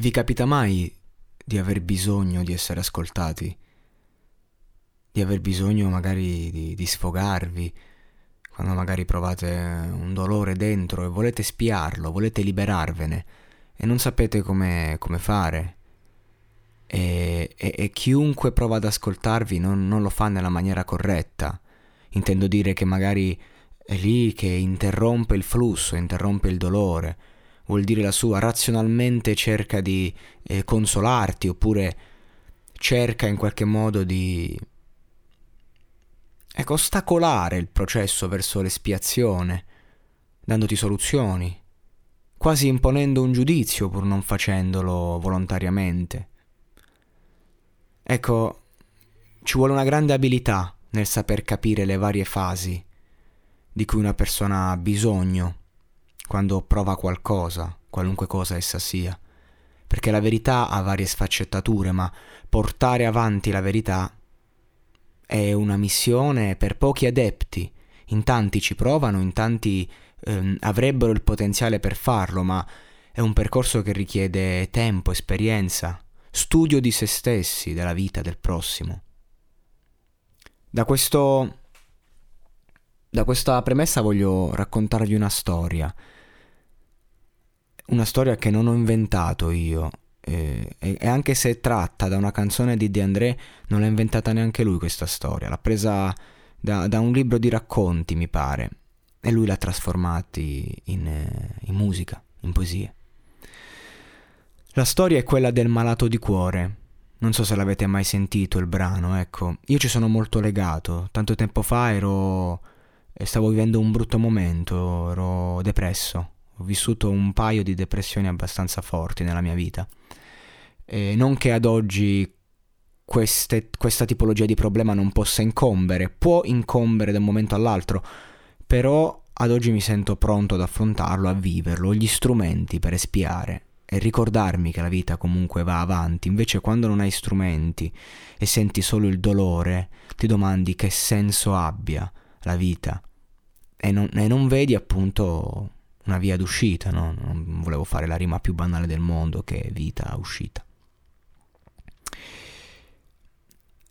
Vi capita mai di aver bisogno di essere ascoltati? Di aver bisogno magari di sfogarvi, quando magari provate un dolore dentro e volete spiarlo, volete liberarvene e non sapete come fare. E chiunque prova ad ascoltarvi non lo fa nella maniera corretta. Intendo dire che magari è lì che interrompe il flusso, interrompe il dolore. Vuol dire la sua, razionalmente cerca di consolarti, oppure cerca in qualche modo di ostacolare il processo verso l'espiazione, dandoti soluzioni, quasi imponendo un giudizio pur non facendolo volontariamente. Ecco, ci vuole una grande abilità nel saper capire le varie fasi di cui una persona ha bisogno quando prova qualcosa, qualunque cosa essa sia, perché la verità ha varie sfaccettature, ma portare avanti la verità è una missione per pochi adepti. In tanti ci provano, in tanti avrebbero il potenziale per farlo, ma è un percorso che richiede tempo, esperienza, studio di se stessi, della vita, del prossimo. Da questa premessa voglio raccontarvi una storia che non ho inventato io, e anche se è tratta da una canzone di De André, non l'ha inventata neanche lui questa storia, l'ha presa da un libro di racconti, mi pare, e lui l'ha trasformati in musica, in poesie. La storia è quella del malato di cuore. Non so se l'avete mai sentito il brano, ecco, io ci sono molto legato. Tanto tempo fa stavo vivendo un brutto momento, ero depresso. Ho vissuto un paio di depressioni abbastanza forti nella mia vita. E non che ad oggi questa tipologia di problema non possa incombere, può incombere da un momento all'altro, però ad oggi mi sento pronto ad affrontarlo, a viverlo, ho gli strumenti per espiare e ricordarmi che la vita comunque va avanti. Invece quando non hai strumenti e senti solo il dolore, ti domandi che senso abbia la vita e non vedi appunto una via d'uscita, no? Non volevo fare la rima più banale del mondo, che è vita uscita.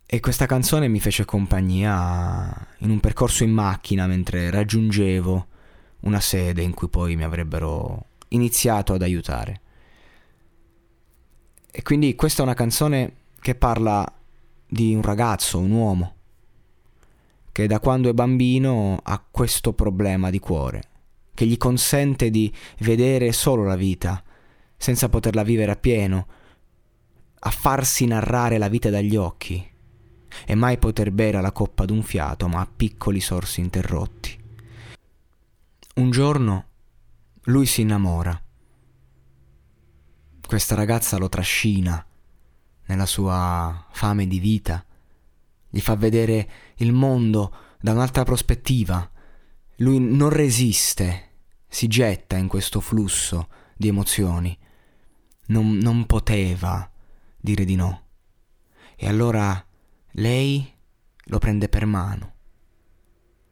E questa canzone mi fece compagnia in un percorso in macchina mentre raggiungevo una sede in cui poi mi avrebbero iniziato ad aiutare. E quindi questa è una canzone che parla di un ragazzo, un uomo, che da quando è bambino ha questo problema di cuore, che gli consente di vedere solo la vita, senza poterla vivere appieno, a farsi narrare la vita dagli occhi, e mai poter bere alla coppa d'un fiato, ma a piccoli sorsi interrotti. Un giorno lui si innamora. Questa ragazza lo trascina nella sua fame di vita, gli fa vedere il mondo da un'altra prospettiva. Lui non resiste. Si getta in questo flusso di emozioni. Non poteva dire di no. E allora lei lo prende per mano.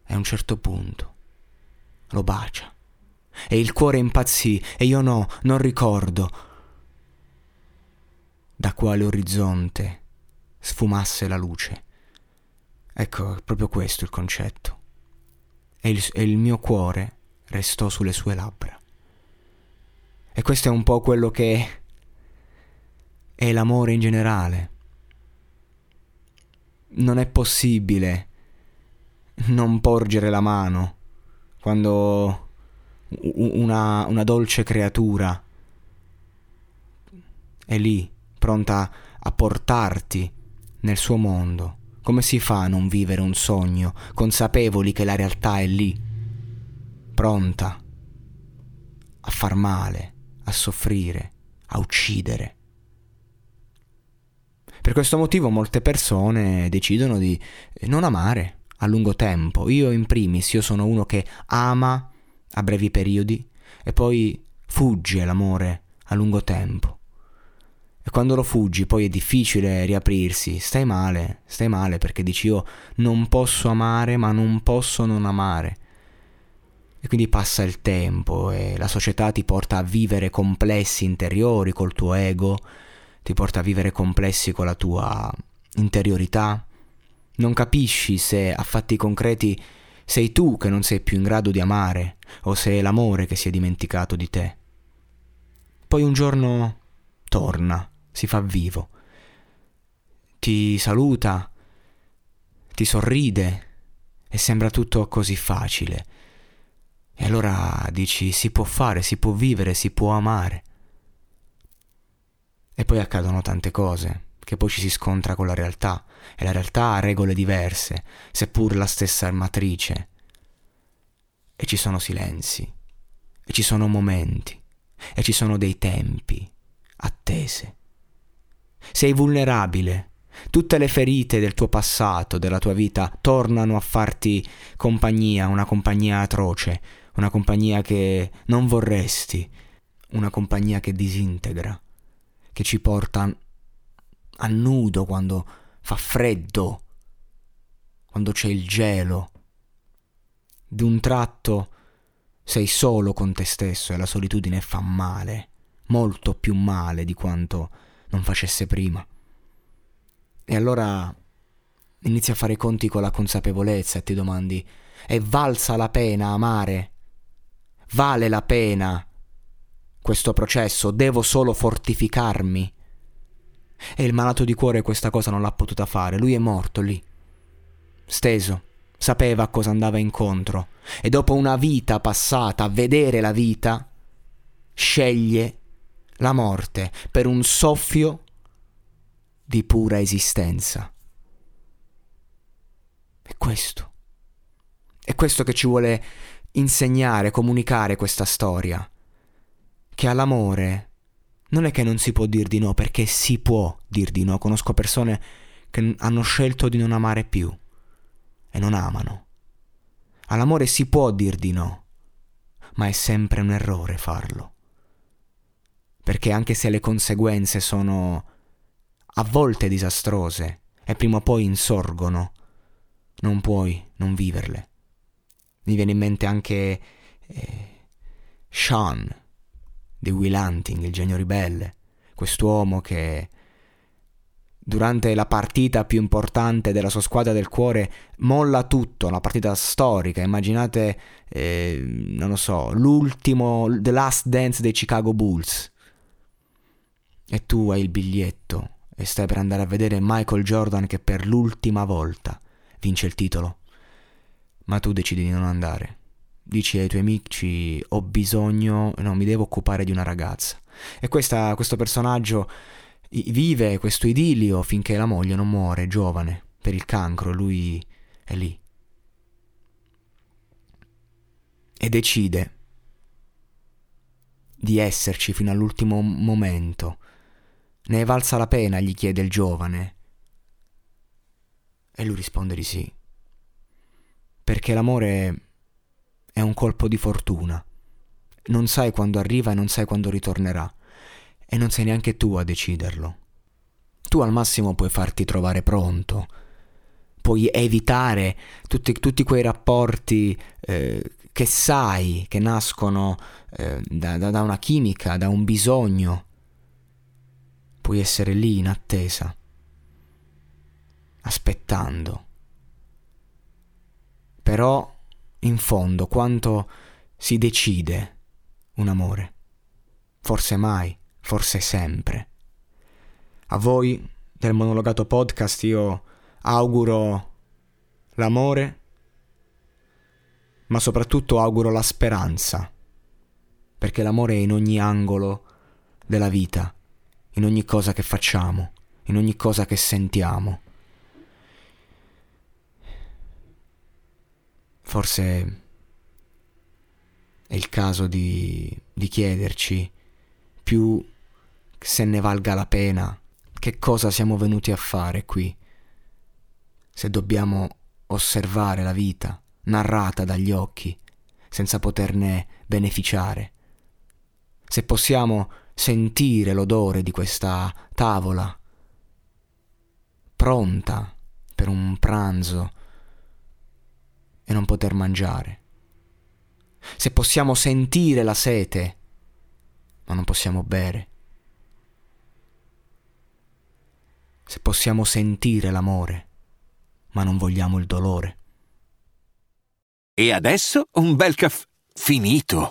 E a un certo punto lo bacia. E il cuore impazzì. E io non ricordo. da quale orizzonte sfumasse la luce. Ecco, è proprio questo il concetto. E il mio cuore restò sulle sue labbra. E questo è un po' quello che è l'amore in generale. Non è possibile non porgere la mano quando una dolce creatura è lì, pronta a portarti nel suo mondo. Come si fa a non vivere un sogno, consapevoli che la realtà è lì, pronta a far male, a soffrire, a uccidere? Per questo motivo molte persone decidono di non amare a lungo tempo. Io in primis, io sono uno che ama a brevi periodi e poi fugge l'amore a lungo tempo. E quando lo fuggi poi è difficile riaprirsi, stai male perché dici io non posso amare ma non posso non amare. E quindi passa il tempo e la società ti porta a vivere complessi interiori col tuo ego, ti porta a vivere complessi con la tua interiorità. Non capisci se a fatti concreti sei tu che non sei più in grado di amare o se è l'amore che si è dimenticato di te. Poi un giorno torna, si fa vivo, ti saluta, ti sorride e sembra tutto così facile. E allora dici si può fare, si può vivere, si può amare. E poi accadono tante cose, che poi ci si scontra con la realtà, e la realtà ha regole diverse, seppur la stessa matrice. E ci sono silenzi, e ci sono momenti, e ci sono dei tempi, attese. Sei vulnerabile, tutte le ferite del tuo passato, della tua vita, tornano a farti compagnia, una compagnia atroce, una compagnia che non vorresti, una compagnia che disintegra, che ci porta a nudo quando fa freddo, quando c'è il gelo. D'un tratto sei solo con te stesso e la solitudine fa male, molto più male di quanto non facesse prima. E allora inizi a fare i conti con la consapevolezza e ti domandi: è valsa la pena amare? Vale la pena questo processo? Devo solo fortificarmi? E il malato di cuore questa cosa non l'ha potuta fare. Lui è morto lì, steso, sapeva a cosa andava incontro, e dopo una vita passata a vedere la vita sceglie la morte per un soffio di pura esistenza. È questo che ci vuole insegnare, comunicare questa storia, che all'amore non è che non si può dir di no, perché si può dir di no. Conosco persone che hanno scelto di non amare più e non amano. All'amore si può dir di no, ma è sempre un errore farlo, perché anche se le conseguenze sono a volte disastrose e prima o poi insorgono, non puoi non viverle. Mi viene in mente anche Sean di Will Hunting, il genio ribelle, quest'uomo che durante la partita più importante della sua squadra del cuore molla tutto, una partita storica, immaginate, non lo so, l'ultimo, The Last Dance dei Chicago Bulls, e tu hai il biglietto e stai per andare a vedere Michael Jordan che per l'ultima volta vince il titolo, ma tu decidi di non andare. Dici ai tuoi amici: ho bisogno, no, mi devo occupare di una ragazza. E questo personaggio vive questo idillio finché la moglie non muore giovane per il cancro, lui è lì e decide di esserci fino all'ultimo momento. Ne è valsa la pena? Gli chiede il giovane, e lui risponde di sì, perché l'amore è un colpo di fortuna. Non sai quando arriva e non sai quando ritornerà. E non sei neanche tu a deciderlo. Tu al massimo puoi farti trovare pronto. Puoi evitare tutti quei rapporti che sai che nascono da una chimica, da un bisogno. puoi essere lì in attesa, aspettando. Però, in fondo, quanto si decide un amore? Forse mai, forse sempre. A voi del Monologato Podcast io auguro l'amore, ma soprattutto auguro la speranza, perché l'amore è in ogni angolo della vita, in ogni cosa che facciamo, in ogni cosa che sentiamo. Forse è il caso di chiederci, più se ne valga la pena, che cosa siamo venuti a fare qui, se dobbiamo osservare la vita narrata dagli occhi senza poterne beneficiare, se possiamo sentire l'odore di questa tavola pronta per un pranzo e non poter mangiare, se possiamo sentire la sete ma non possiamo bere, se possiamo sentire l'amore ma non vogliamo il dolore. E adesso un bel caffè finito.